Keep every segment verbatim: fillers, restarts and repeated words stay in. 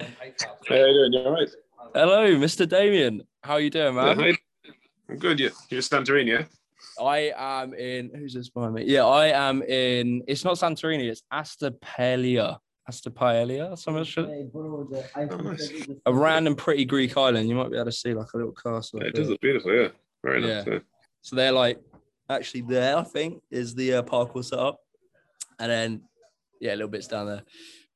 How are you doing? You all right? Hello, Mister Damien. How are you doing, man? Yeah, I'm good. You, you're Santorini, yeah? I am in... Who's this behind me? Yeah, I am in... It's not Santorini, it's Astypalaia. Astypalaia, something like oh, nice. A random pretty Greek island. You might be able to see like a little castle. Yeah, it does look beautiful, yeah. Very nice, yeah. yeah. So they're like... Actually, there, I think, is the uh, parkour set up. And then, yeah, little bits down there.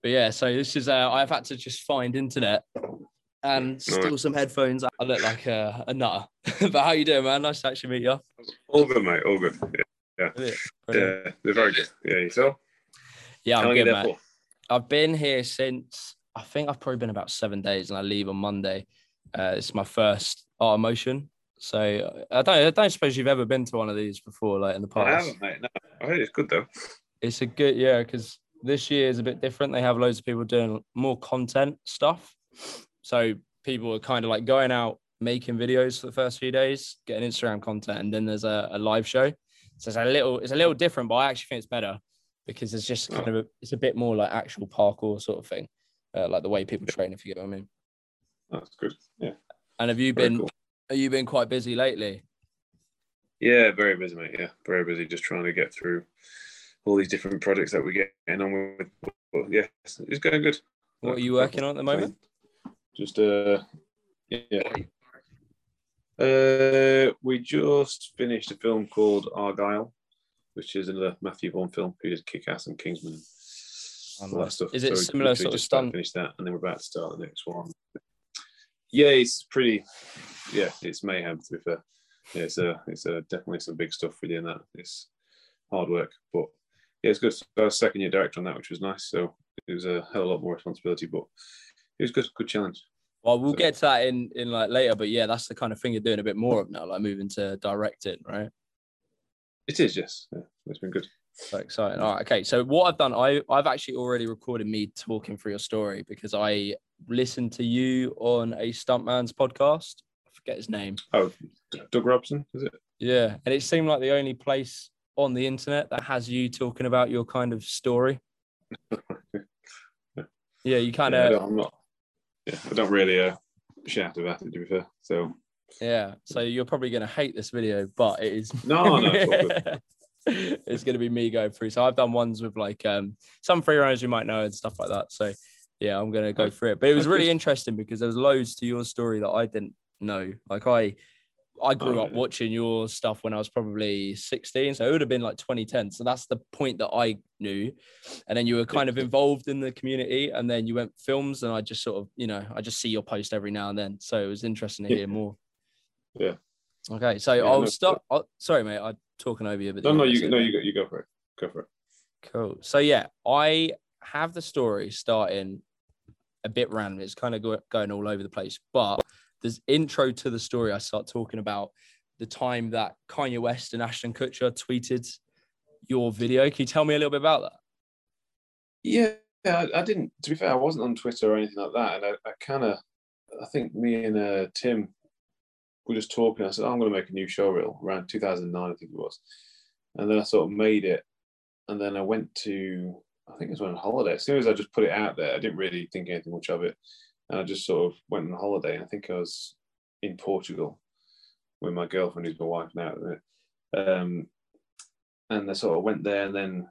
But yeah, so this is... Uh, I've had to just find internet and steal right. some headphones. I look like a, a nutter. But how you doing, man? Nice to actually meet you. All good, mate. All good. Yeah. Yeah. yeah they're very good. Yeah, yourself? Yeah, I'm good, mate. For? I've been here since... I think I've probably been about seven days and I leave on Monday. Uh, it's my first Art of Motion. So I don't I don't suppose you've ever been to one of these before, like in the past. I haven't, mate. No. I heard it's good, though. It's a good... Yeah, because this year is a bit different. They have loads of people doing more content stuff. So people are kind of like going out, making videos for the first few days, getting Instagram content, and then there's a, a live show. So it's a little, it's a little different, but I actually think it's better because it's just kind oh. of, a, it's a bit more like actual parkour sort of thing, uh, like the way people train, if you get what I mean. That's good. Yeah. And have you very been? Cool. Have you been quite busy lately? Yeah, very busy, mate. Yeah, very busy. Just trying to get through all these different projects that we're getting on with. But yeah, it's going good. What are you working on at the moment? Just uh, yeah. Uh, we just finished a film called Argyle, which is another Matthew Vaughn film who did Kick Ass and Kingsman. And all that stuff. Is it so similar we sort of stunt? Finished that, and then we're about to start the next one. Yeah, it's pretty. Yeah, it's mayhem. To be fair, yeah, it's a, it's a, definitely some big stuff we're doing that. It's hard work, but yeah, it's good. So I was second year director on that, which was nice. So it was a hell of a lot more responsibility, but it was good. Good challenge. Well, we'll so. get to that in, in like later, but yeah, that's the kind of thing you're doing a bit more of now, like moving to directing, right? It is, yes. Yeah, it's been good. So exciting. All right, okay. So what I've done, I I've actually already recorded me talking through your story because I listened to you on a Stuntman's podcast. I forget his name. Oh, Doug Robson, is it? Yeah, and it seemed like the only place on the internet that has you talking about your kind of story. Yeah, you kind of. Yeah, I'm not. Yeah, I don't really uh, shout about it, to be fair. So. Yeah, so you're probably going to hate this video, but it is. No, no. It's, it's going to be me going through. So I've done ones with like um, some free runners you might know and stuff like that. So yeah, I'm going to go through it. But it was really interesting because there was loads to your story that I didn't know. Like I, I grew oh, up yeah. watching your stuff when I was probably sixteen, so it would have been like twenty ten. So that's the point that I knew. And then you were kind of involved in the community, and then you went films, and I just sort of, you know, I just see your post every now and then. So it was interesting to hear more. Yeah. Okay, so yeah, I'll no, start. I'll, sorry, mate, I'm talking over you. But no, no, you, no, you go, you go for it. Go for it. Cool. So yeah, I have the story starting a bit random. It's kind of going all over the place, but. This intro to the story, I start talking about the time that Kanye West and Ashton Kutcher tweeted your video. Can you tell me a little bit about that? Yeah, I, I didn't, to be fair, I wasn't on Twitter or anything like that. And I, I kind of, I think me and uh, Tim were just talking. I said, oh, I'm going to make a new show reel around two thousand nine, I think it was. And then I sort of made it. And then I went to, I think it was on holiday. As soon as I just put it out there, I didn't really think anything much of it. And I just sort of went on holiday. I think I was in Portugal with my girlfriend, who's my wife now. Um, and I sort of went there, and then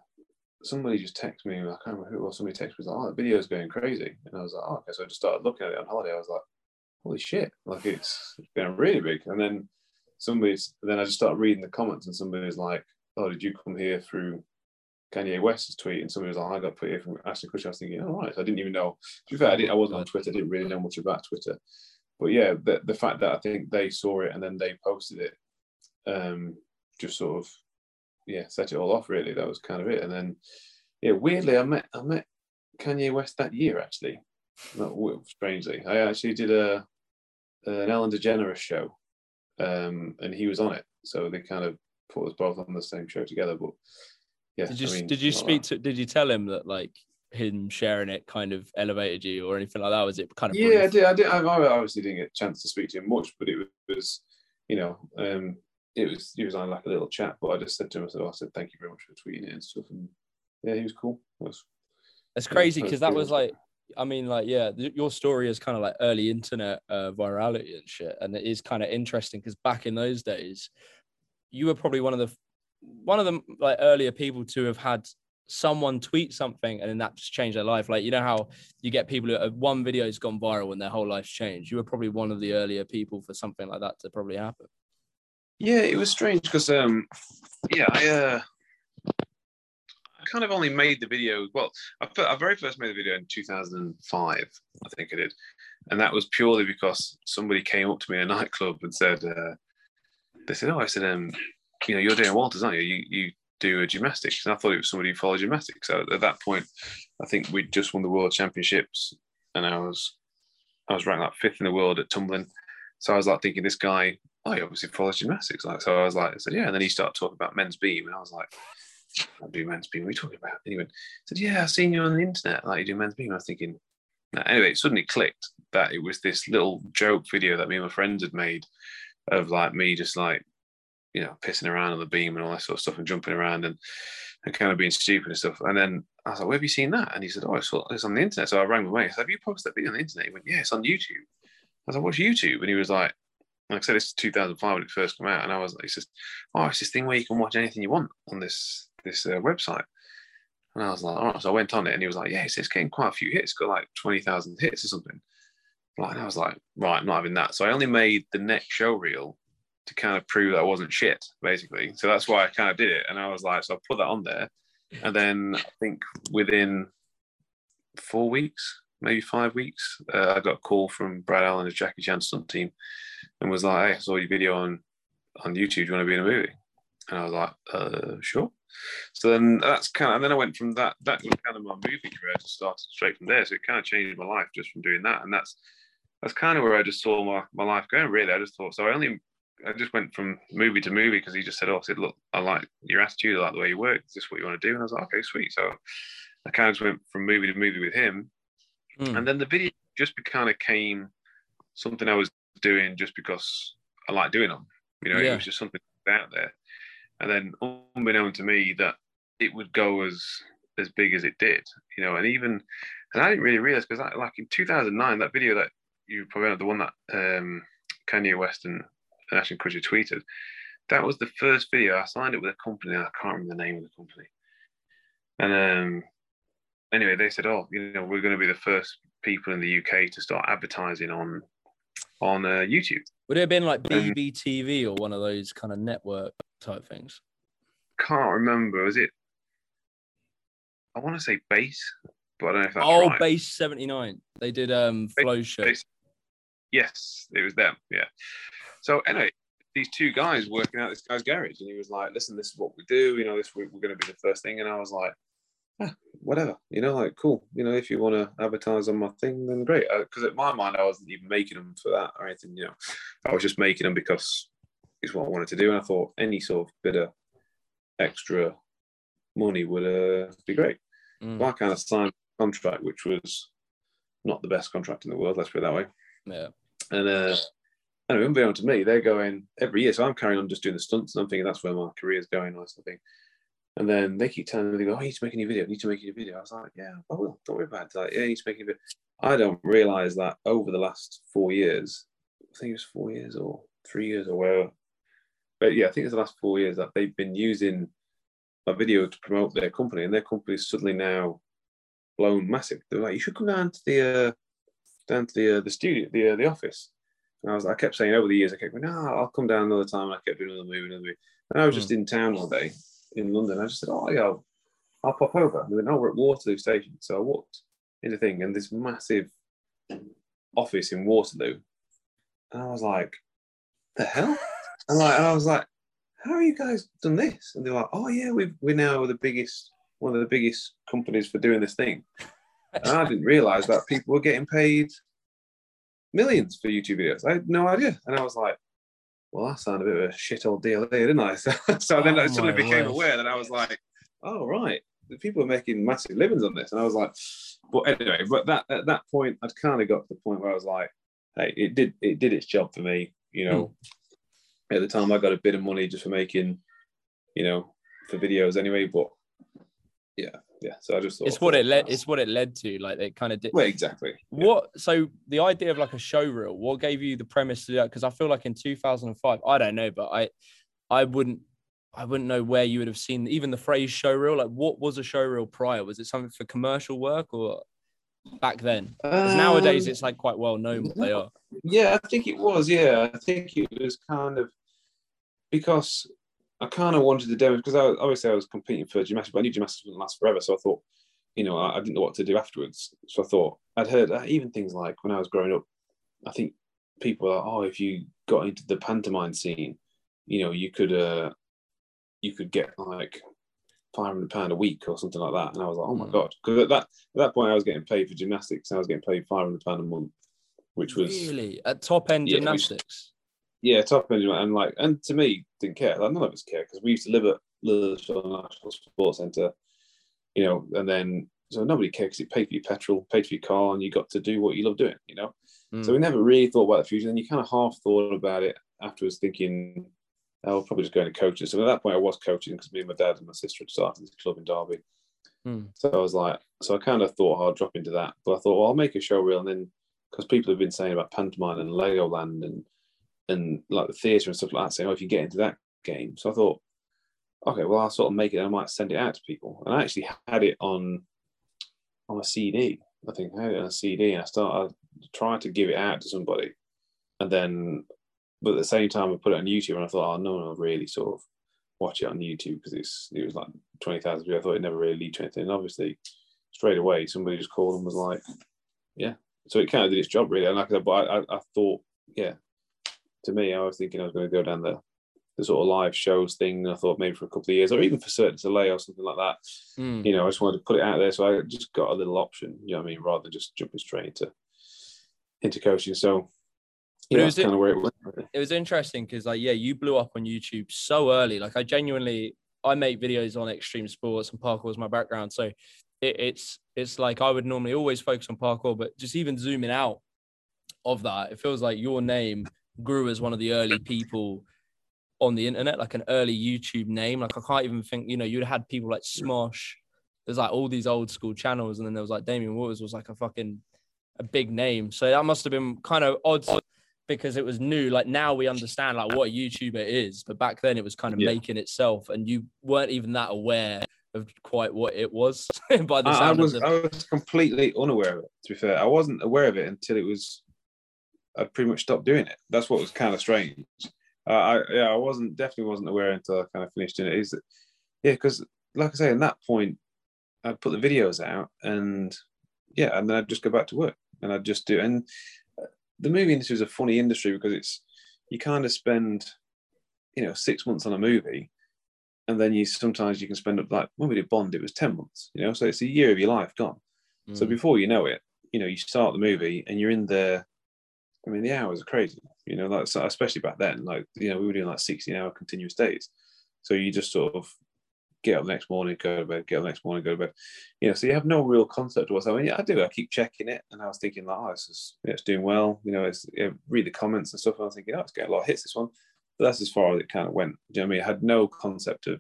somebody just texted me. I can't remember who it was. Somebody texted me, like, oh, the video's going crazy. And I was like, oh, okay. So I just started looking at it on holiday. I was like, holy shit. Like, it's been really big. And then somebody's, then I just started reading the comments, and somebody was like, oh, did you come here through Kanye West's tweet? And somebody was like, I got put here from Ashton Kutcher. I was thinking, all right. So I didn't even know. To be fair, I, didn't, I wasn't on Twitter. I didn't really know much about Twitter. But yeah, the, the fact that I think they saw it and then they posted it, um, just sort of, yeah, set it all off, really. That was kind of it. And then, yeah, weirdly, I met I met Kanye West that year, actually. Not strangely. I actually did a an Ellen DeGeneres show, um, and he was on it. So they kind of put us both on the same show together. But yeah, did you I mean, did you speak to did you tell him that like him sharing it kind of elevated you or anything like that? Was it kind of yeah? I did, I did. I obviously didn't get a chance to speak to him much, but it was, you know, um, it was it was on like a little chat. But I just said to him, I said, oh, I said thank you very much for tweeting it and stuff. And yeah, he was cool. It was, That's crazy because that was like I mean, like, yeah, th- your story is kind of like early internet uh, virality and shit. And it is kind of interesting because back in those days, you were probably one of the, one of the like earlier people to have had someone tweet something and then that just changed their life. Like, you know how you get people who have one video has gone viral and their whole life's changed. You were probably one of the earlier people for something like that to probably happen. Yeah, it was strange because, um, yeah, I, uh, I kind of only made the video. Well, I, I very first made the video in two thousand five, I think I did. And that was purely because somebody came up to me at a nightclub and said, uh, they said, oh, I said, um, you know, you're Damien Walters, aren't you? You, you do a gymnastics. And I thought it was somebody who followed gymnastics. So at that point, I think we'd just won the world championships. And I was, I was ranked like fifth in the world at tumbling. So I was like thinking this guy, I obviously follows gymnastics. Like, so I was like, I said, yeah. And then he started talking about men's beam. And I was like, I do men's beam. What are you talking about? And he went, said, yeah, I've seen you on the internet. Like, you do men's beam. And I was thinking, no. Anyway, it suddenly clicked that it was this little joke video that me and my friends had made of like me just like, you know, pissing around on the beam and all that sort of stuff and jumping around and, and kind of being stupid and stuff. And then I was like, where have you seen that? And he said, oh, it's, it's on the internet. So I rang my mate. I said, have you posted that video on the internet? He went, yeah, it's on YouTube. I was like, what's YouTube? And he was like, like I said, it's two thousand five when it first came out, and I was like, he says, oh, it's this thing where you can watch anything you want on this this uh, website. And I was like, all right. So I went on it, and he was like, yeah, it's, it's getting quite a few hits. It's got like twenty thousand hits or something. And I was like, right, I'm not having that. So I only made the next show reel to kind of prove that I wasn't shit, basically. So that's why I kind of did it. And I was like, so I put that on there. And then I think within four weeks, maybe five weeks, uh, I got a call from Brad Allen of Jackie Chan stunt team and was like, hey, I saw your video on, on YouTube. Do you want to be in a movie? And I was like, uh, sure. So then that's kind of, and then I went from that, that was kind of my movie career. I just started straight from there. So it kind of changed my life just from doing that. And that's, that's kind of where I just saw my, my life going, really. I just thought, so I only, I just went from movie to movie because he just said, oh, I said, look, I like your attitude. I like the way you work. Is this what you want to do? And I was like, okay, sweet. So I kind of just went from movie to movie with him. Mm. And then the video just kind of came something I was doing just because I like doing them. You know, yeah. It was just something out there. And then unbeknown to me that it would go as as big as it did, you know, and even, and I didn't really realise because like in two thousand nine, that video that you probably know, the one that um, Kanye West and Ashton Kutcher tweeted, that was the first video. I signed it with a company. I can't remember the name of the company. And um anyway, they said, oh, you know, we're going to be the first people in the U K to start advertising on on uh, YouTube. Would it have been like B B T V or one of those kind of network type things? Can't remember. Was it? I want to say Base, but I don't know if that's oh, right. Oh, Base seventy-nine. They did um, Flow Show. Yes, it was them, yeah. So anyway, these two guys working out this guy's garage, and he was like, listen, this is what we do. You know, this we're going to be the first thing. And I was like, yeah, whatever, you know, like, cool, you know, if you want to advertise on my thing, then great. Because in my mind, I wasn't even making them for that or anything, you know, I was just making them because it's what I wanted to do. And I thought any sort of bit of extra money would uh, be great. Mm. So I kind of signed a contract, which was not the best contract in the world, let's put it that way. Yeah. And uh, anyway, unbeknown to me, they're going every year. So I'm carrying on just doing the stunts, and I'm thinking that's where my career is going, I think. And then they keep telling me, they go, oh, I need to make a new video, I need to make a new video. I was like, yeah, I will, don't worry about it. Like, yeah, I need to make a new video. I don't realise that over the last four years, I think it was four years or three years or whatever. But yeah, I think it's the last four years that they've been using my video to promote their company, and their company's suddenly now blown massive. They're like, you should come down to the uh, down to the uh, the studio, the uh, the office. And I was, I kept saying over the years, I kept going, no, I'll come down another time. And I kept doing another movie, another movie. And I was just in town one day in London. I just said, oh yeah, I'll, I'll pop over. And they went, oh, we're at Waterloo Station. So I walked in the thing and this massive office in Waterloo. And I was like, the hell? And, like, and I was like, how have you guys done this? And they were like, oh yeah, we've, we're now the biggest, one of the biggest companies for doing this thing. And I didn't realise that people were getting paid millions for YouTube videos. I had no idea. And I was like, well, that sounded a bit of a shit old deal there, didn't I? So, so then oh I suddenly became life. aware that I was like, oh, right, the people are making massive livings on this. And I was like, but anyway, but that at that point, I'd kind of got to the point where I was like, hey, it did it did its job for me. You know, mm. At the time, I got a bit of money just for making, you know, for videos anyway. But yeah, yeah. So I just thought it's what it led. It's what it led to. Like it kind of did. Well, exactly. What? Yeah. So the idea of like a show reel. What gave you the premise to that? Because I feel like in two thousand five, I don't know, but I, I wouldn't, I wouldn't know where you would have seen even the phrase show reel. Like, what was a show reel prior? Was it something for commercial work or back then? Um, nowadays, it's like quite well known what they are. Yeah, I think it was. Yeah, I think it was kind of because. I kind of wanted to demo because I, obviously I was competing for gymnastics, but I knew gymnastics wouldn't last forever. So I thought, you know, I, I didn't know what to do afterwards. So I thought I'd heard uh, even things like when I was growing up, I think people are, oh, if you got into the pantomime scene, you know, you could, uh, you could get like five hundred pounds a week or something like that. And I was like, oh my God. Because at that, at that point I was getting paid for gymnastics and I was getting paid five hundred pounds a month, which was really at top end yeah, gymnastics. Which, Yeah, top end, and like, and to me, didn't care. Like, none of us care because we used to live at Lilleshall National Sports Centre, you know, and then so nobody cared because it paid for your petrol, paid for your car, and you got to do what you love doing, you know. Mm. So we never really thought about the future. And you kind of half thought about it afterwards, thinking, "I'll probably just go into coaching." So at that point, I was coaching because me and my dad and my sister had started this club in Derby. Mm. So I was like, so I kind of thought I'll drop into that, but I thought, well, I'll make a show reel, and then because people have been saying about pantomime and Legoland and and like the theatre and stuff like that, saying, oh, if you get into that game. So I thought, okay, well, I'll sort of make it and I might send it out to people. And I actually had it on on a C D. I think I had it on a C D. And I started trying to give it out to somebody. And then, but at the same time, I put it on YouTube and I thought, oh, no one will really sort of watch it on YouTube because it's it was like twenty thousand people. I thought it never really lead to anything. And obviously, straight away, somebody just called and was like, yeah. So it kind of did its job, really. And like I said, but I, I, I thought, yeah. To me, I was thinking I was going to go down the, the sort of live shows thing. I thought maybe for a couple of years or even for certain delay or something like that. Mm. You know, I just wanted to put it out there. So I just got a little option, you know what I mean, rather than just jumping straight into, into coaching. So you know, that's kind of where it went. It was interesting because, like, yeah, you blew up on YouTube so early. Like, I genuinely, I make videos on extreme sports and parkour is my background. So it, it's it's like I would normally always focus on parkour, but just even zooming out of that, it feels like your name grew as one of the early people on the internet, like an early YouTube name. Like I can't even think, you know, you'd had people like Smosh. There's like all these old school channels. And then there was like Damien Walters was like a fucking a big name. So that must've been kind of odd because it was new. Like now we understand like what a YouTuber is, but back then it was kind of yeah. making itself and you weren't even that aware of quite what it was. By the sound I was, of the- I was completely unaware of it, to be fair. I wasn't aware of it until it was, I'd pretty much stopped doing it. That's what was kind of strange. Uh, I yeah, I wasn't definitely wasn't aware until I kind of finished doing it. Is that, yeah, because like I say, at that point, I'd put the videos out, and yeah, and then I'd just go back to work, and I'd just do. And the movie industry is a funny industry because it's you kind of spend, you know, six months on a movie, and then you sometimes you can spend up like when we did Bond, it was ten months, you know. So it's a year of your life gone. Mm. So before you know it, you know, you start the movie and you're in there. I mean, the hours are crazy, you know, like, so especially back then, like, you know, we were doing like sixteen hour continuous days. So you just sort of get up the next morning, go to bed, get up the next morning, go to bed, you know, so you have no real concept of what's happening. Yeah, I do. I keep checking it. And I was thinking like, oh, it's, just, yeah, it's doing well, you know, it's you know, read the comments and stuff. And I was thinking, oh, it's getting a lot of hits this one. But that's as far as it kind of went. Do you know what I mean? I had no concept of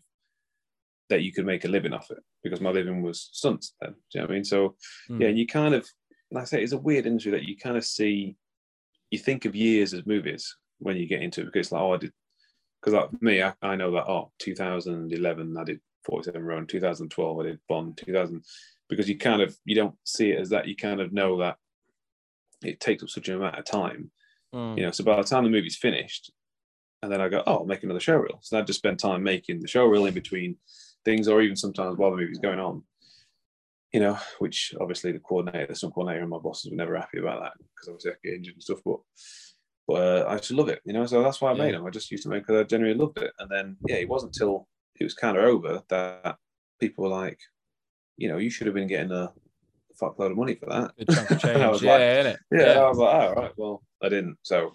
that you could make a living off it because my living was stunts then. Do you know what I mean? So mm. yeah, you kind of, like I say, it's a weird industry that you kind of see. You think of years as movies when you get into it because it's like, oh, I did, because like me, I, I know that, oh, two thousand eleven, I did forty-seven Rowan, two thousand twelve, I did Bond, two thousand, because you kind of, you don't see it as that. You kind of know that it takes up such an amount of time, mm. you know, so by the time the movie's finished, and then I go, oh, I'll make another show reel. So I just spend time making the show reel in between things or even sometimes while the movie's going on. You know, which obviously the coordinator, the stunt coordinator and my bosses were never happy about that because obviously I get injured and stuff, but but uh, I just love it, you know, so that's why I yeah. made them. I just used to make because I genuinely loved it. And then, yeah, it wasn't till it was kind of over that people were like, you know, you should have been getting a fuckload of money for that. Good chunk of change. I was yeah, like, innit? Yeah, yeah, I was like, oh, all right, well, I didn't. So,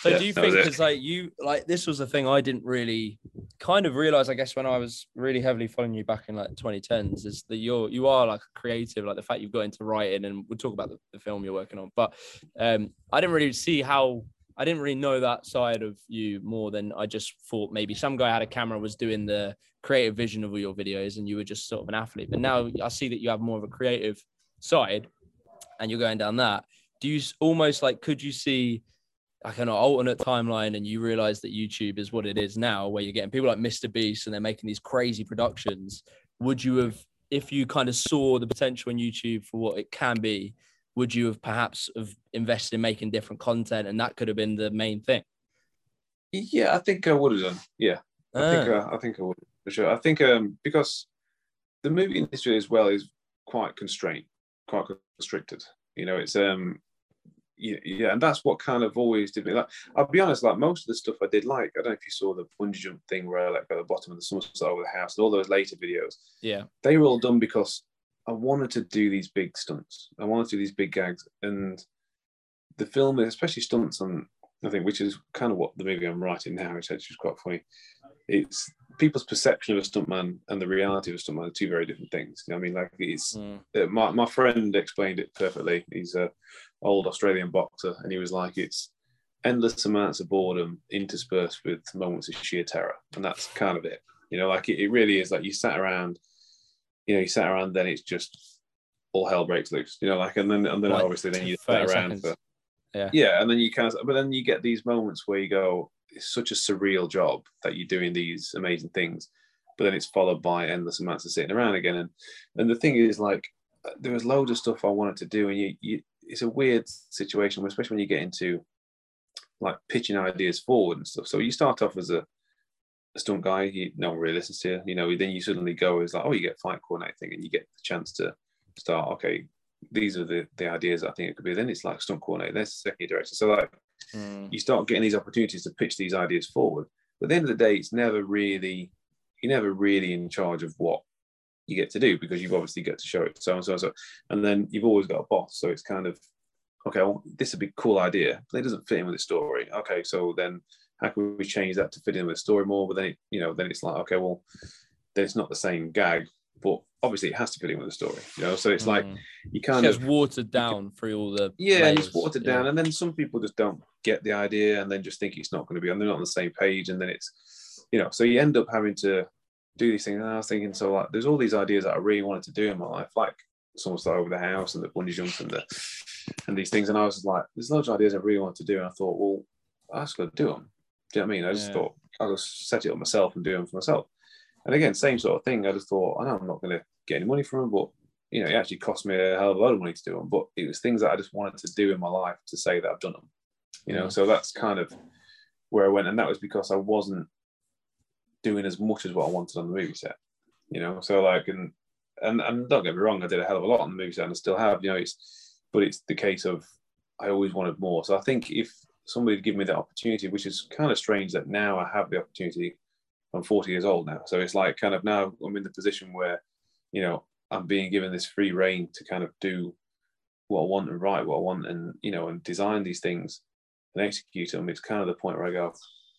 so yeah, do you think, because it. like you, like this was a thing I didn't really kind of realize, I guess, when I was really heavily following you back in like twenty tens, is that you're, you are like creative, like the fact you've got into writing and we'll talk about the, the film you're working on, but um, I didn't really see how I didn't really know that side of you more than I just thought maybe some guy had a camera, was doing the creative vision of all your videos, and you were just sort of an athlete. But now I see that you have more of a creative side and you're going down that. Do you almost like, could you see like an alternate timeline and you realize that YouTube is what it is now, where you're getting people like Mister Beast and they're making these crazy productions? Would you have, if you kind of saw the potential in YouTube for what it can be, would you have perhaps have invested in making different content, and that could have been the main thing? Yeah, I think I would have done. Yeah, I ah. think uh, I think I would for sure. I think um, because the movie industry as well is quite constrained, quite constricted. You know, it's um, yeah, yeah, and that's what kind of always did me. Like, I'll be honest, like most of the stuff I did, like I don't know if you saw the bungee jump thing where I like got the bottom of the Somerset over the house, and all those later videos. Yeah, they were all done because I wanted to do these big stunts. I wanted to do these big gags. And the film, especially stunts, and I think, which is kind of what the movie I'm writing now, which actually is quite funny. It's people's perception of a stuntman and the reality of a stuntman are two very different things. You know what I mean? Like, it's, mm. uh, my, my friend explained it perfectly. He's an old Australian boxer, and he was like, it's endless amounts of boredom interspersed with moments of sheer terror. And that's kind of it. You know, like, it, it really is like you sat around. You know, you sat around, then it's just all hell breaks loose. You know, like, and then and then like, obviously then you sat around for, yeah, yeah, and then you kind of, but then you get these moments where you go, it's such a surreal job that you're doing these amazing things, but then it's followed by endless amounts of sitting around again. And and the thing is, like, there was loads of stuff I wanted to do, and you, you it's a weird situation, especially when you get into like pitching ideas forward and stuff. So you start off as a A stunt guy, you, no one really listens to you. You know, then you suddenly go as like, oh, you get fight coordinator thing, and you get the chance to start. Okay, these are the the ideas I think it could be. Then it's like stunt coordinator, there's second director. So like, mm. you start getting these opportunities to pitch these ideas forward. But at the end of the day, it's never really, you're never really in charge of what you get to do, because you've obviously got to show it so and so and so. And then you've always got a boss, so it's kind of okay. Well, this would be a cool idea, but it doesn't fit in with the story. Okay, so then, how can we change that to fit in with the story more? But then, it, you know, then it's like, okay, well, then it's not the same gag, but obviously it has to fit in with the story, you know? So it's mm. like, you kind it's of- It's watered down can, through all the- Yeah, layers. It's watered yeah. down. And then some people just don't get the idea, and then just think it's not going to be, and they're not on the same page. And then it's, you know, so you end up having to do these things. And I was thinking, so like, there's all these ideas that I really wanted to do in my life, like Somerset over the house and the bungee jumps and the, and these things. And I was just like, there's loads of ideas I really want to do. And I thought, well, I just got to do them. Do you know what I mean? I just yeah. thought, I'll just set it up myself and do them for myself. And again, same sort of thing. I just thought, I know I'm not going to get any money from them, but, you know, it actually cost me a hell of a lot of money to do them. But it was things that I just wanted to do in my life to say that I've done them, you know? Mm. So that's kind of where I went. And that was because I wasn't doing as much as what I wanted on the movie set, you know? So like, and, and, and don't get me wrong, I did a hell of a lot on the movie set, and I still have, you know, it's, but it's the case of, I always wanted more. So I think if somebody had given me that opportunity, which is kind of strange that now I have the opportunity. I'm forty years old now. So it's like kind of now I'm in the position where, you know, I'm being given this free rein to kind of do what I want and write what I want and, you know, and design these things and execute them. It's kind of the point where I go,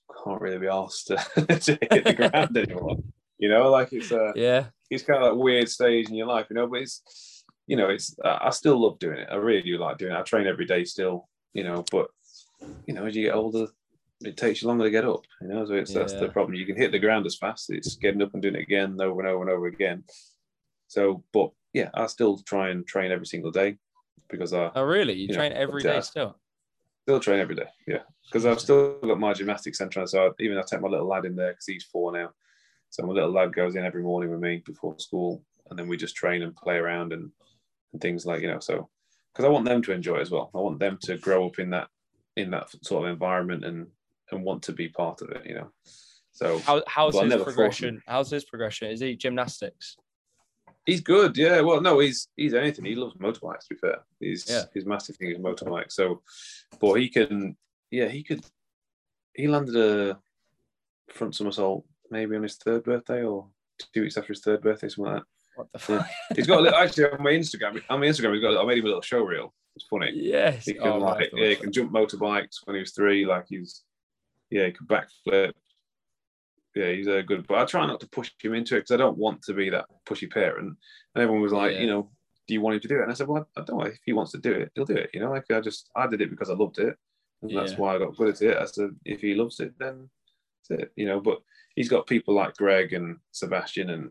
I can't really be asked to, to hit the ground anymore. You know, like it's a, yeah, it's kind of like a weird stage in your life, you know, but it's, you know, it's, I still love doing it. I really do like doing it. I train every day still, you know, but you know, as you get older, it takes you longer to get up, you know, so it's, yeah. that's the problem. You can hit the ground as fast, it's getting up and doing it again, over and over and over again. So, but yeah, I still try and train every single day because I... Oh, really? You, you train know, every day I, still? Still train every day, yeah. Because I've still got my gymnastics centre, so I, even I take my little lad in there because he's four now. So my little lad goes in every morning with me before school, and then we just train and play around and, and things like, you know, so... Because I want them to enjoy it as well. I want them to grow up in that in that sort of environment and and want to be part of it, you know. So How, how's his progression how's his progression is he gymnastics? He's good, yeah. Well, no, he's he's anything. He loves motorbikes, to be fair. He's yeah. his massive thing is motorbike. So but he can yeah he could he landed a front somersault maybe on his third birthday or two weeks after his third birthday, something like that. What the fuck? Yeah. He's got a little, actually on my Instagram on my Instagram he's got I made him a little show reel. It's funny. Yes. He can, oh, like, yeah, he can jump motorbikes when he was three. Like he's, yeah, he could backflip. Yeah, he's a good. But I try not to push him into it because I don't want to be that pushy parent. And everyone was like, yeah. you know, do you want him to do it? And I said, well, I don't know. If he wants to do it, he'll do it. You know, like I just, I did it because I loved it. and yeah. that's why I got put into it. I said, if he loves it, then that's it, you know. But he's got people like Greg and Sebastian and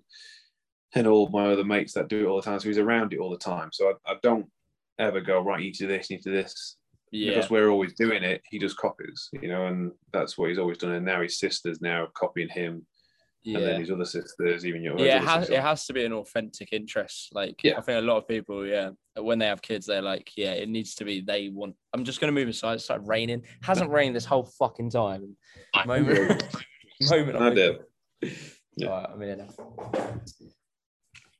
and all my other mates that do it all the time, so he's around it all the time. So I, I don't ever go, right, you do this, you do this. Yeah. Because we're always doing it, he just copies, you know, and that's what he's always done. And now his sister's now copying him, yeah. and then his other sisters, even your yeah, it has, it has to be an authentic interest. Like, yeah. I think a lot of people, yeah, when they have kids, they're like, yeah, it needs to be. They want. I'm just gonna move aside. It started raining. It hasn't rained this whole fucking time. I moment, moment. I did. Yeah. All right, I'm here now.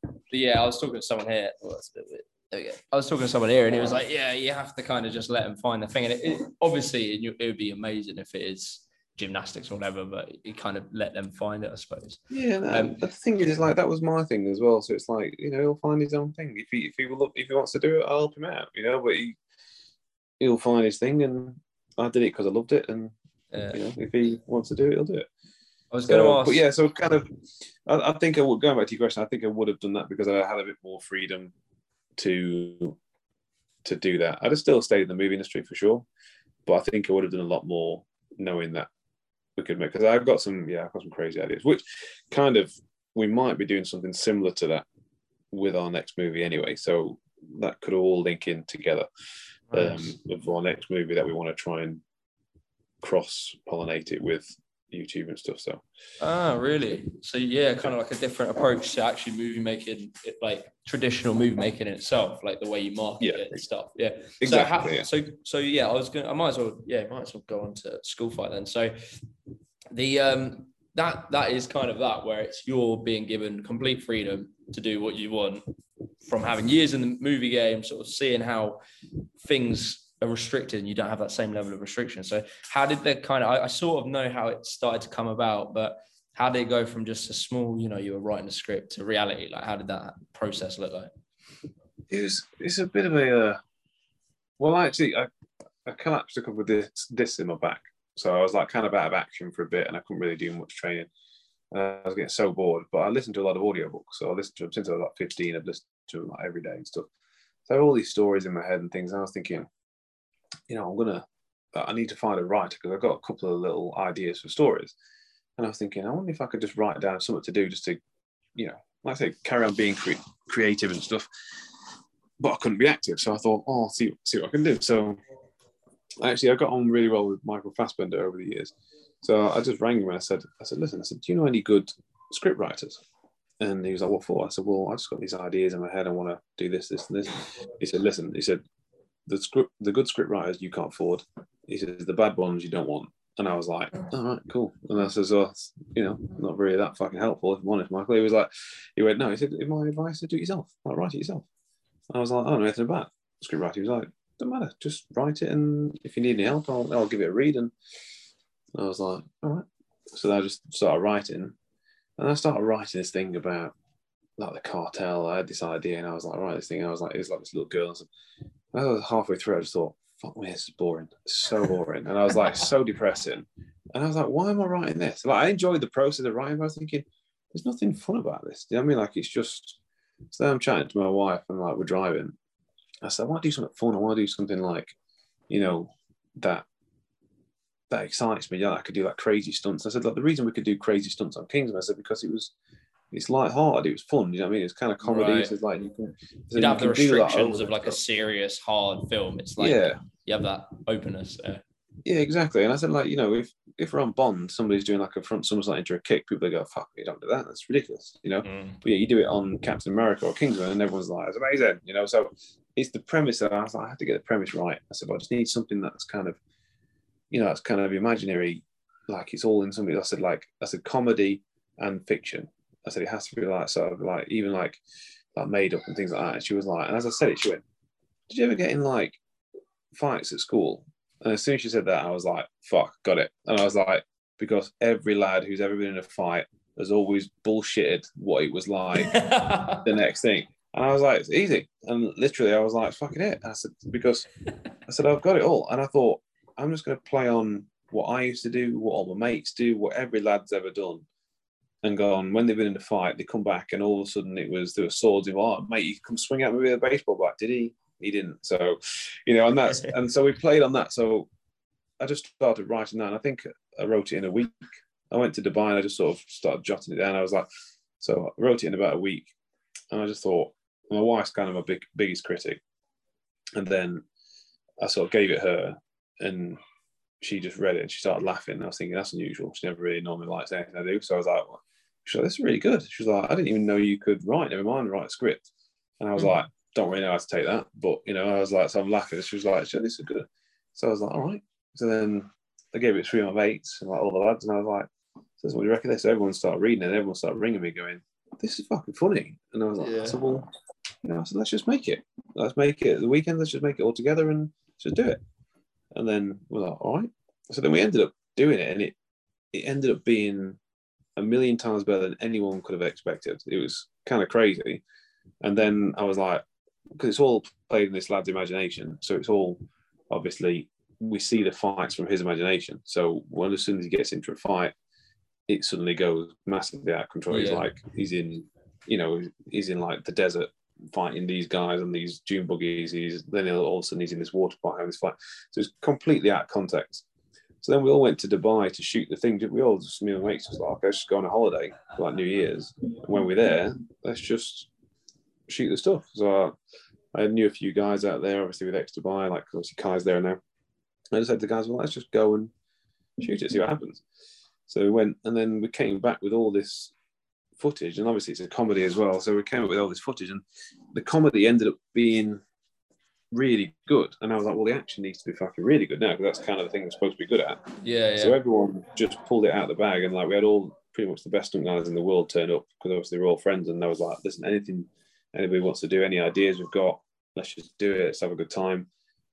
But yeah, I was talking to someone here. Oh, that's a bit weird. I was talking to someone here and it was like, yeah, you have to kind of just let them find the thing. And it, it, obviously, it would be amazing if it is gymnastics or whatever, but you kind of let them find it, I suppose. Yeah, no, um, the thing is, like, that was my thing as well. So it's like, you know, he'll find his own thing. If he if he, will, if he wants to do it, I'll help him out, you know, but he, he'll find his thing. And I did it because I loved it. And, yeah. you know, if he wants to do it, he'll do it. I was going to so, ask. But yeah, so kind of, I, I think I would, going back to your question, I think I would have done that because I had a bit more freedom to to do that. I'd have still stayed in the movie industry for sure, but I think I would have done a lot more knowing that we could make, because I've got some yeah I've got some crazy ideas, which kind of we might be doing something similar to that with our next movie anyway, so that could all link in together. Nice. Um, with our next movie that we want to try and cross pollinate it with YouTube and stuff. So ah really so yeah kind of like a different approach to actually movie making, like traditional movie making in itself, like the way you market yeah. it and stuff. yeah exactly so, how, yeah. so so yeah I was gonna I might as well yeah might as well go on to School Fight then. So the um that that is kind of that where it's you're being given complete freedom to do what you want, from having years in the movie game, sort of seeing how things are restricted and you don't have that same level of restriction. So how did the kind of, I, I sort of know how it started to come about, but how did it go from just a small, you know, you were writing a script to reality? Like, how did that process look like? It was, it's a bit of a, uh, well, actually I, I collapsed a couple of discs, discs in my back. So I was like kind of out of action for a bit and I couldn't really do much training. Uh, I was getting so bored, but I listened to a lot of audiobooks. So I listened to them since I was like fifteen, I've listened to them like every day and stuff. So all these stories in my head and things, and I was thinking, you know, I'm gonna, I need to find a writer because I've got a couple of little ideas for stories. And I was thinking, I wonder if I could just write down something to do just to, you know, like I say, carry on being cre- creative and stuff. But I couldn't be active. So I thought, oh, I'll see, see what I can do. So actually, I got on really well with Michael Fassbender over the years. So I just rang him and I said, I said, listen, I said, do you know any good script writers? And he was like, what for? I said, well, I just got these ideas in my head. I want to do this, this, and this. He said, listen, he said, The script, the good script writers you can't afford. He says, the bad ones you don't want. And I was like, all right, cool. And I says, oh, you know, not really that fucking helpful, if I'm honest, Michael. He was like, he went, no, he said, my advice is do it yourself. Like, write it yourself. And I was like, I don't know anything about script writing. He was like, doesn't matter, just write it. And if you need any help, I'll, I'll give it a read. And I was like, all right. So then I just started writing. And I started writing this thing about like the cartel. I had this idea and I was like, all right, this thing. And I was like, it's like this little girl. I was halfway through, I just thought, fuck me, this is boring. It's so boring. And I was like, so depressing. And I was like, why am I writing this? Like, I enjoyed the process of writing, but I was thinking, there's nothing fun about this. Do you know what I mean? Like, it's just, so I'm chatting to my wife and like, we're driving. I said, I want to do something fun. I want to do something like, you know, that, that excites me. Yeah, I could do like crazy stunts. I said, like, the reason we could do crazy stunts on Kingsman, I said, because it was, it's light-hearted, it was fun, you know what I mean? It's kind of comedy, right. So it's like you can... So you don't have the restrictions of like a serious, hard film. It's like, yeah. You have that openness. Yeah. yeah, exactly. And I said, like, you know, if if we're on Bond, somebody's doing like a front somersault into a kick, people go, fuck, you don't do that, that's ridiculous, you know? Mm. But yeah, you do it on Captain America or Kingsman and everyone's like, it's amazing, you know? So it's the premise that I was like, I have to get the premise right. I said, well, I just need something that's kind of, you know, that's kind of imaginary, like it's all in somebody. I said, like, I said, comedy and fiction. I said, it has to be like, sort of like, even like, like made up and things like that. And she was like, and as I said it, she went, did you ever get in like fights at school? And as soon as she said that, I was like, fuck, got it. And I was like, because every lad who's ever been in a fight has always bullshitted what it was like the next thing. And I was like, it's easy. And literally I was like, fucking it. And I said, because I said, I've got it all. And I thought, I'm just going to play on what I used to do, what all my mates do, what every lad's ever done. And gone, when they've been in a fight, they come back and all of a sudden it was, there were swords in, oh, mate, you come swing at me with a baseball bat, did he? He didn't. So, you know, and that's, and so we played on that. So I just started writing that, and I think I wrote it in a week. I went to Dubai and I just sort of started jotting it down. I was like, so I wrote it in about a week, and I just thought, my wife's kind of my big biggest critic, and then I sort of gave it her, and she just read it and she started laughing. And I was thinking, that's unusual. She never really normally likes anything I do. So I was like, well, she's like, this is really good. She was like, I didn't even know you could write, never mind write a script. And I was mm-hmm. like, don't really know how to take that. But, you know, I was like, so I'm laughing. She was like, sure, this is good. So I was like, all right. So then I gave it three of my mates and like all the lads. And I was like, so what do you reckon this? So everyone started reading it. And everyone started ringing me going, this is fucking funny. And I was like, yeah. so, well, you know, so let's just make it. Let's make it the weekend. Let's just make it all together and just do it. And then we're like, all right. So then we ended up doing it, and it it ended up being a million times better than anyone could have expected. It was kind of crazy. And then I was like, because it's all played in this lad's imagination. So it's all, obviously, we see the fights from his imagination. So when as soon as he gets into a fight, it suddenly goes massively out of control. Yeah. He's like, he's in, you know, he's in like the desert fighting these guys on these dune buggies. He's then all of a sudden he's in this water park having this fight. So it's completely out of context. So then we all went to Dubai to shoot the thing. We all just, me and mates, was like, okay, let's just go on a holiday for like New Year's. And when we're there, let's just shoot the stuff. So I, I knew a few guys out there, obviously with XDubai, like obviously Kai's there now. I just said to the guys, well, let's just go and shoot it, see what happens. So we went, and then we came back with all this footage, and obviously it's a comedy as well, so we came up with all this footage, and the comedy ended up being really good. And I was like, well, the action needs to be fucking really good now, because that's kind of the thing we're supposed to be good at. Yeah, yeah. So everyone just pulled it out of the bag, and like we had all pretty much the best stunt guys in the world turn up, because obviously we're all friends, and I was like, listen, anything anybody wants to do, any ideas we've got, let's just do it, let's have a good time.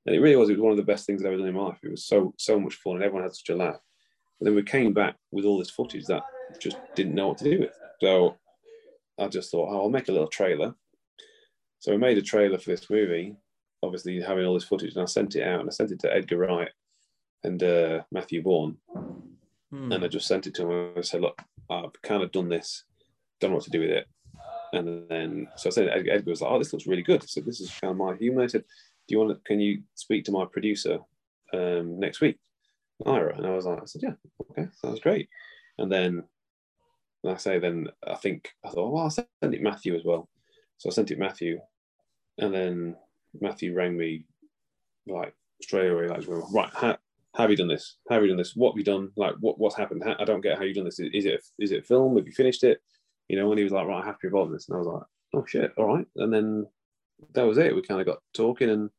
And it really was, it was one of the best things I've ever done in my life. It was so so much fun, and everyone had such a laugh. But then we came back with all this footage that just didn't know what to do with. So I just thought, oh, I'll make a little trailer. So we made a trailer for this movie, obviously having all this footage, and I sent it out, and I sent it to Edgar Wright and uh, Matthew Bourne. Hmm. And I just sent it to him, and I said, look, I've kind of done this, don't know what to do with it. And then, so I said, Edgar, Edgar was like, oh, this looks really good. So this is kind of my humour. I said, do you want to, can you speak to my producer um, next week, Ira? And I was like, I said, yeah, okay, sounds great. And then, And I say, then I think, I thought, well, I'll send it Matthew as well. So I sent it Matthew. And then Matthew rang me like straight away, like, right, how, how have you done this? How have you done this? What have you done? Like, what, what's happened? How, I don't get how you've done this. Is it, is it film? Have you finished it? You know, and he was like, right, I have to be involved in this. And I was like, oh shit, all right. And then that was it. We kind of got talking, and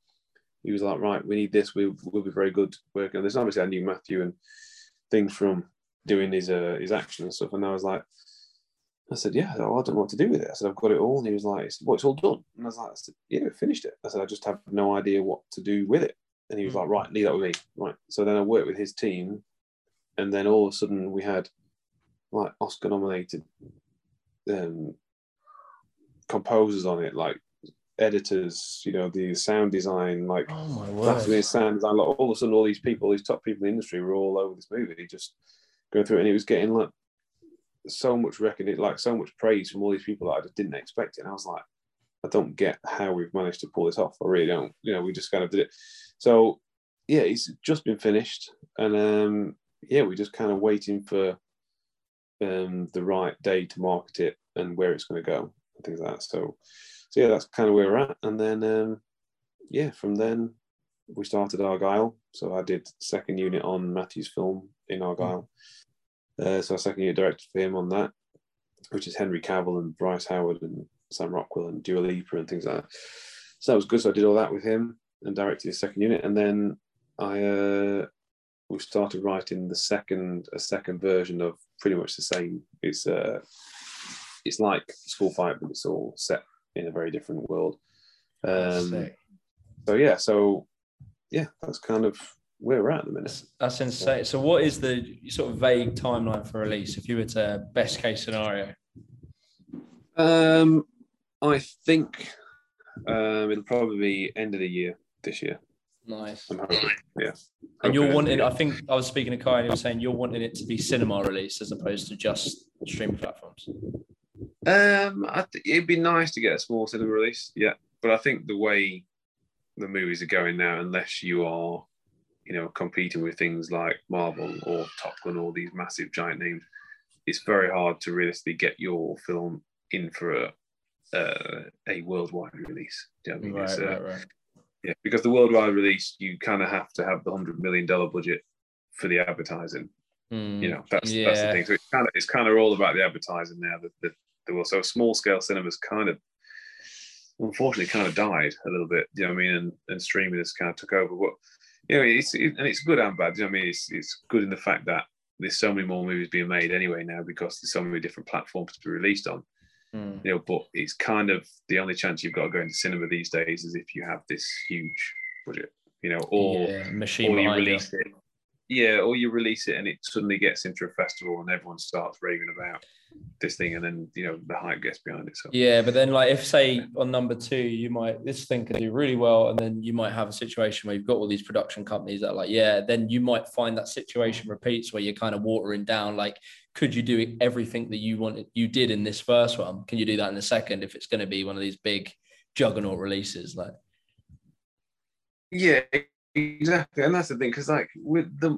he was like, right, we need this. We, we'll be very good working on this. And obviously, I knew Matthew and things from doing his uh, his action and stuff, and I was like, I said, yeah, I don't know what to do with it. I said, I've got it all. And he was like, it's, well, it's all done. And I was like, I said, yeah, I finished it. I said, I just have no idea what to do with it. And he was like, right, leave that with me. Right. So then I worked with his team, and then all of a sudden we had like Oscar nominated um, composers on it, like editors, you know, the sound design, like oh my word. sound design, like all of a sudden all these people, these top people in the industry were all over this movie, just going through it, and he was getting like so much recognition, like so much praise from all these people that I just didn't expect it. And I was like, I don't get how we've managed to pull this off. I really don't. You know, we just kind of did it. So yeah, it's just been finished, and um, yeah, we're just kind of waiting for um, the right day to market it and where it's going to go and things like that. So, so yeah, that's kind of where we're at. And then um, yeah, from then we started Argyle. So I did second unit on Matthew's film in Argyle. Uh, so I second year directed for him on that, which is Henry Cavill and Bryce Howard and Sam Rockwell and Dua Lipa and things like that. So that was good. So I did all that with him and directed his second unit. And then I uh, we started writing the second a second version of pretty much the same. It's uh, it's like School Fight, but it's all set in a very different world. Um, so yeah, so yeah, that's kind of where we're at the minute. That's insane. So what is the sort of vague timeline for release, if you were to best case scenario? Um, I think um, it'll probably be end of the year this year. Nice. I'm hoping, yeah. And you're wanting, I think I was speaking to Kai and he was saying you're wanting it to be cinema released as opposed to just streaming platforms. Um, I th- it'd be nice to get a small cinema release, yeah. But I think the way the movies are going now, unless you are you know, competing with things like Marvel or Top Gun, all these massive giant names, it's very hard to realistically get your film in for a, uh, a worldwide release. Do you know what I mean? Right, it's, uh, right, right. Yeah, because the worldwide release, you kind of have to have the one hundred million dollars budget for the advertising. Mm, you know, that's, yeah. that's the thing. So it's kind of it's kind of all about the advertising now. That the, the world. So small scale cinemas kind of, unfortunately, kind of died a little bit. Do you know what I mean? And, and streaming has kind of took over. But you know, it's it, and it's good and bad. Do you know what I mean? It's it's good in the fact that there's so many more movies being made anyway now because there's so many different platforms to be released on. Mm. You know, but it's kind of the only chance you've got to go into cinema these days is if you have this huge budget. You know, or yeah, machine or you release it. Yeah, or you release it and it suddenly gets into a festival and everyone starts raving about this thing, and then, you know, the hype gets behind it. So. Yeah, but then, like, if, say, on number two, you might, this thing can do really well, and then you might have a situation where you've got all these production companies that are like, yeah, then you might find that situation repeats where you're kind of watering down, like, could you do everything that you wanted, you did in this first one? Can you do that in the second if it's going to be one of these big juggernaut releases? Like, yeah. Exactly, and that's the thing, because like with the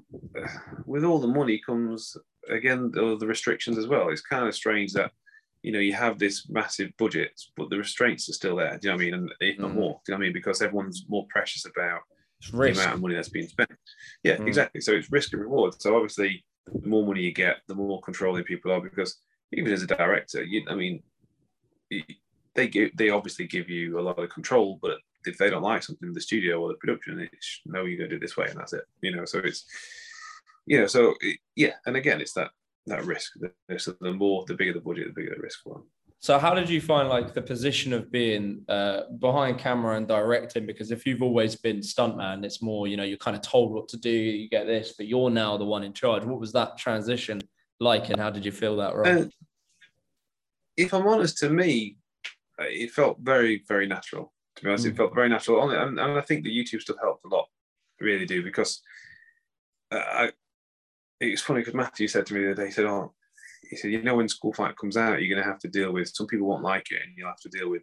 with all the money comes again all the restrictions as well. It's kind of strange that, you know, you have this massive budget, but the restraints are still there. Do you know what I mean? And if not mm. more, do you know what I mean? Because everyone's more precious about the amount of money that's being spent. Yeah, mm. exactly. So it's risk and reward. So obviously, the more money you get, the more controlling people are. Because even as a director, you, I mean, they give, they obviously give you a lot of control, but if they don't like something in the studio or the production, it's no, you're going to do it this way and that's it, you know. So it's, you know, so it, yeah. And again, it's that, that risk. So the more, the bigger the budget, the bigger the risk for them. So how did you find like the position of being uh, behind camera and directing? Because if you've always been stuntman, it's more, you know, you're kind of told what to do, you get this, but you're now the one in charge. What was that transition like and how did you feel that role? Uh, if I'm honest, to me, it felt very, very natural. To be honest, it felt very natural, and, and I think the YouTube stuff helped a lot, I really do, because I, it was funny because Matthew said to me the other day, he said, "Oh, he said, you know, when School Fight comes out, you're going to have to deal with some people won't like it, and you'll have to deal with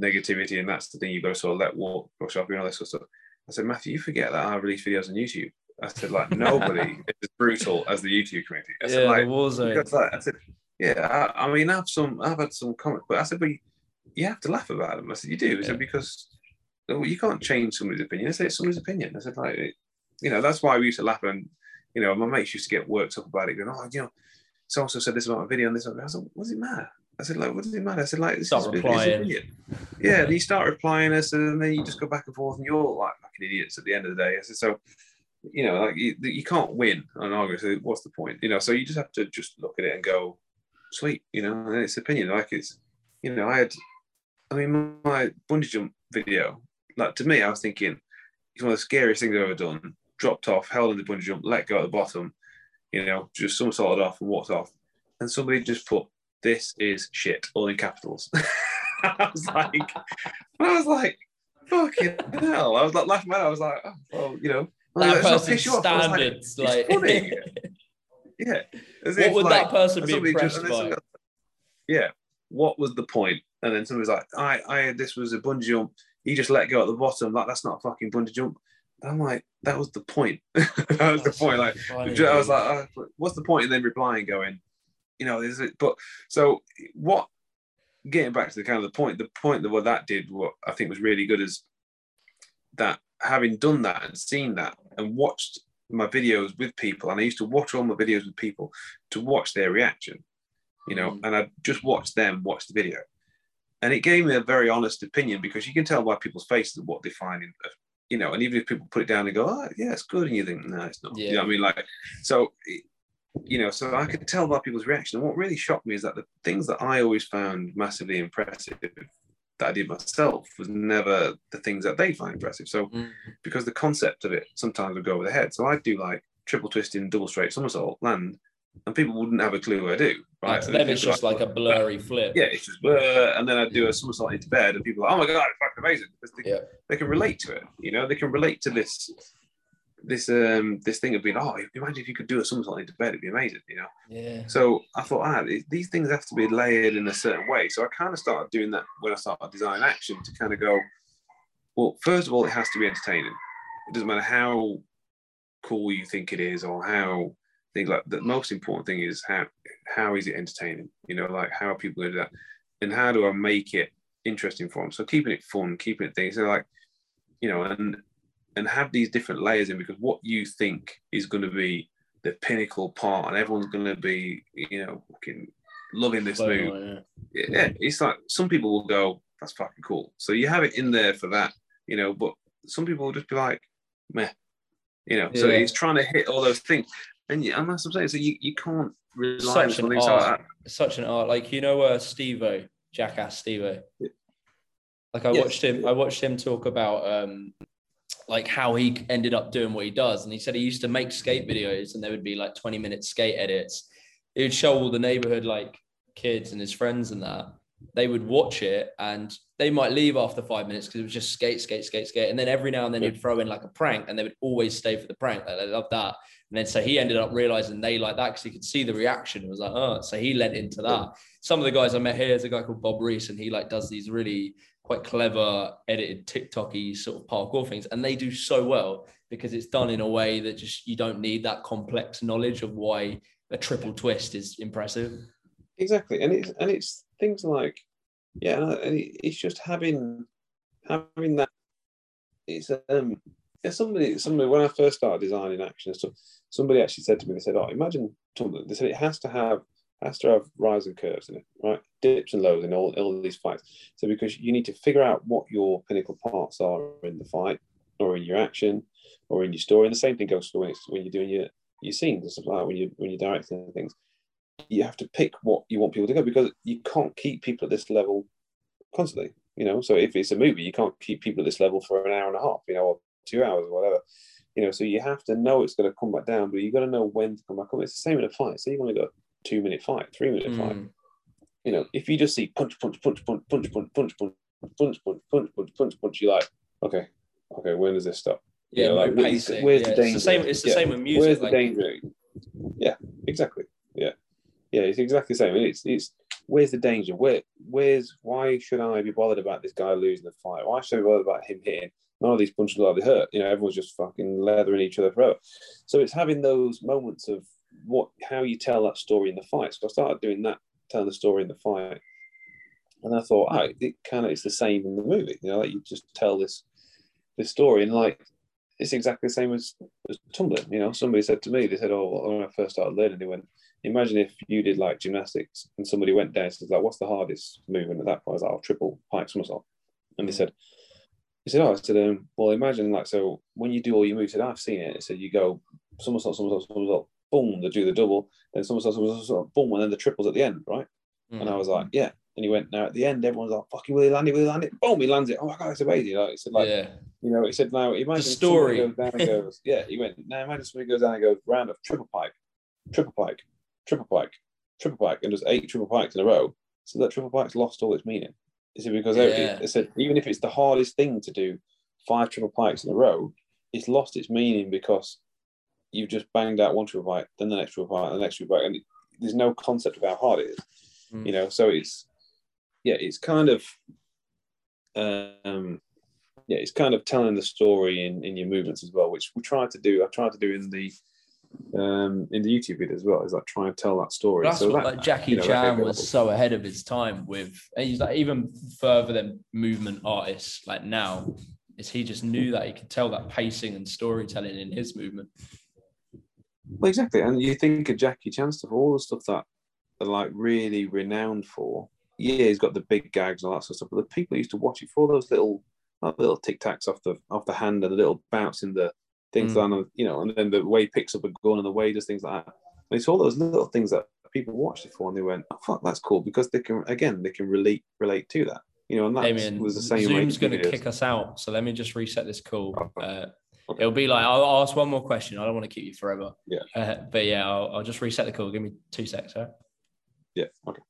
negativity, and that's the thing you've got to sort of let walk, brush off, and all this sort of stuff." I said, "Matthew, you forget that I release videos on YouTube." I said, "Like nobody is as brutal as the YouTube community." I said, yeah, like, the war zone. Like, I said, "Yeah, I, I mean, I've some, I've had some comments, but I said, but." You have to laugh about them. I said, you do. I said, because well, you can't change somebody's opinion. I said, it's somebody's opinion. I said, like, you know, that's why we used to laugh. And, you know, my mates used to get worked up about it, going, oh, you know, so-and-so said this about my video and this. I said, what does it matter? I said, like, what does it matter? I said, like, this is replying. Yeah, yeah. And you start replying us, and then you just go back and forth, and you're all like fucking idiots at the end of the day. I said, so, you know, like, you, you can't win an argument. So what's the point? You know, so you just have to just look at it and go, sweet, you know, and it's opinion. Like, it's, you know, I had, I mean, my bungee jump video, like, to me, I was thinking, it's one of the scariest things I've ever done. Dropped off, held in the bungee jump, let go at the bottom, you know, just somersaulted off and walked off. And somebody just put, this is shit, all in capitals. I was like, I was like, fucking hell. I was like, laughing at it. I was like, oh, well, you know, that person's standards. Like, like... It's funny. Yeah. As what if, would like, that person be impressed just, by? This, yeah. What was the point? And then somebody's like, I, I, this was a bungee jump. He just let go at the bottom. Like, that's not a fucking bungee jump. And I'm like, that was the point. that was that's the point. Like, funny, I was like, oh, what's the point? And then replying, going, you know, is it? But so what? Getting back to the kind of the point, the point that what that did, what I think was really good is that having done that and seen that and watched my videos with people, and I used to watch all my videos with people to watch their reaction. You know, and I just watched them watch the video, and it gave me a very honest opinion, because you can tell by people's faces what they find, in, you know, and even if people put it down and go, oh, yeah, it's good, and you think, no, it's not. Yeah. You know what I mean? Like, so, you know, so I could tell by people's reaction. And what really shocked me is that the things that I always found massively impressive that I did myself was never the things that they find impressive. So, mm. because the concept of it sometimes would go over the head. So I do like triple twisting, double straight somersault, land. And people wouldn't have a clue what I do. Right? To them, it's just like, like a blurry flip. Yeah, it's just blur. And then I do a somersault into bed, and people are like, "Oh my god, it's fucking amazing!" Because they, yeah. they can relate to it. You know, they can relate to this, this, um, this thing of being, "Oh, imagine if you could do a somersault into bed; it'd be amazing." You know. Yeah. So I thought, ah, these things have to be layered in a certain way. So I kind of started doing that when I started design action, to kind of go, well, first of all, it has to be entertaining. It doesn't matter how cool you think it is, or how I think like the most important thing is how how is it entertaining? You know, like how are people going to do that, and how do I make it interesting for them? So keeping it fun, keeping it things so like, you know, and and have these different layers in, because what you think is going to be the pinnacle part, and everyone's going to be, you know, fucking loving this oh, move. Yeah. yeah, it's like some people will go, "That's fucking cool." So you have it in there for that, you know. But some people will just be like, "Meh," you know. Yeah. So it's trying to hit all those things, and yeah, and that's what I'm saying. So you, you can't rely such on things like that. Such an art, like you know, uh, Steve O, Jackass Steve O. Yeah. Like I yes. watched him, I watched him talk about. Um, like how he ended up doing what he does. And he said he used to make skate videos, and there would be like twenty minute skate edits. It would show all the neighborhood, like kids and his friends and that. They would watch it and they might leave after five minutes because it was just skate, skate, skate, skate. And then every now and then he'd throw in like a prank, and they would always stay for the prank. Like, they loved that. And then so he ended up realizing they like that because he could see the reaction. It was like, oh, so he led into that. Some of the guys I met here is a guy called Bob Reese, and he like does these really quite clever edited TikTok-y sort of parkour things. And they do so well because it's done in a way that just, you don't need that complex knowledge of why a triple twist is impressive. Exactly. And it's, and it's things like, yeah, and it's just having, having that, it's, um, yeah, somebody, somebody, when I first started designing action and stuff, somebody actually said to me, they said, oh, imagine Tumblr. They said it has to have, has to have rise and curves in it, right? Dips and lows in all, all these fights. So because you need to figure out what your pinnacle parts are in the fight, or in your action, or in your story. And the same thing goes for when, it's, when you're doing your, your scenes and stuff like that, when you when you're directing things. You have to pick what you want people to go, because you can't keep people at this level constantly, you know? So if it's a movie, you can't keep people at this level for an hour and a half, you know, or two hours or whatever. You know, so you have to know it's going to come back down, but you've got to know when to come back up. It's the same in a fight. So you want to go, two minute fight, three minute mm. fight. You know, if you just see punch, punch, punch, punch, punch, punch, punch, punch, punch, punch, punch, punch, punch, punch, you're like, okay, okay, when does this stop? Yeah, like where's the danger? It's the same. It's the same with music. Where's the danger? Yeah, exactly. Yeah, yeah, it's exactly the same. It's it's where's the danger? Where where's why should I be bothered about this guy losing the fight? Why should I be bothered about him hitting? None of these punches will hardly hurt. You know, everyone's just fucking leathering each other forever. So it's having those moments of what how you tell that story in the fight. So I started doing that, telling the story in the fight, and I thought, oh, it kind of it's the same in the movie. You know, like you just tell this this story, and like it's exactly the same as, as tumbling. You know, somebody said to me, they said, oh, when I first started learning, they went, imagine if you did like gymnastics, and somebody went down and says, like, what's the hardest movement at that point? I was like, I'll triple pike somersault, and they said, they said, oh, I said, um, well, imagine like so when you do all your moves, I said, I've seen it. I said, you go somersault, somersault, somersault. Boom, they do the double, then somersault, somersault, boom, and then the triples at the end, right? Mm. And I was like, yeah. And he went, now at the end, everyone's like, fucking, will he land it? Will he land it? Boom, he lands it. Oh my God, it's amazing. Like, it said, like, yeah. You know, it said, now imagine the story goes down and goes, yeah, he went, now imagine somebody goes down and goes round of triple pike, triple pike, triple pike, triple pike, and there's eight triple pikes in a row. So that triple pike's lost all its meaning. Is it because yeah. It said, even if it's the hardest thing to do, five triple pikes in a row, it's lost its meaning because you've just banged out one triple bite, then the next triple bite, and the next triple bite, and it, there's no concept of how hard it is, mm. you know. So it's, yeah, it's kind of, um, yeah, it's kind of telling the story in, in your movements as well, which we try to do. I tried to do in the um in the YouTube video as well. Is like try and tell that story. That's so what that, like Jackie you know, Chan was was so ahead of his time with, and he's like even further than movement artists like now. Is he just knew that he could tell that pacing and storytelling in his movement. Well, exactly. And you think of Jackie Chan stuff, all the stuff that are like really renowned for. Yeah, he's got the big gags and all that sort of stuff. But the people who used to watch it for all those little, like little tic tacs off the off the hand and the little bounce in the things mm. that, you know, and then the way he picks up a gun and the way he does things like that. And it's all those little things that people watched it for, and they went, "Oh fuck, that's cool," because they can again they can relate relate to that. You know, and that Damien, was the same Zoom's going to kick us out, so let me just reset this call. Uh, okay. It'll be like, I'll ask one more question. I don't want to keep you forever. Yeah. Uh, but yeah, I'll, I'll just reset the call. Give me two secs, all right? Yeah, okay.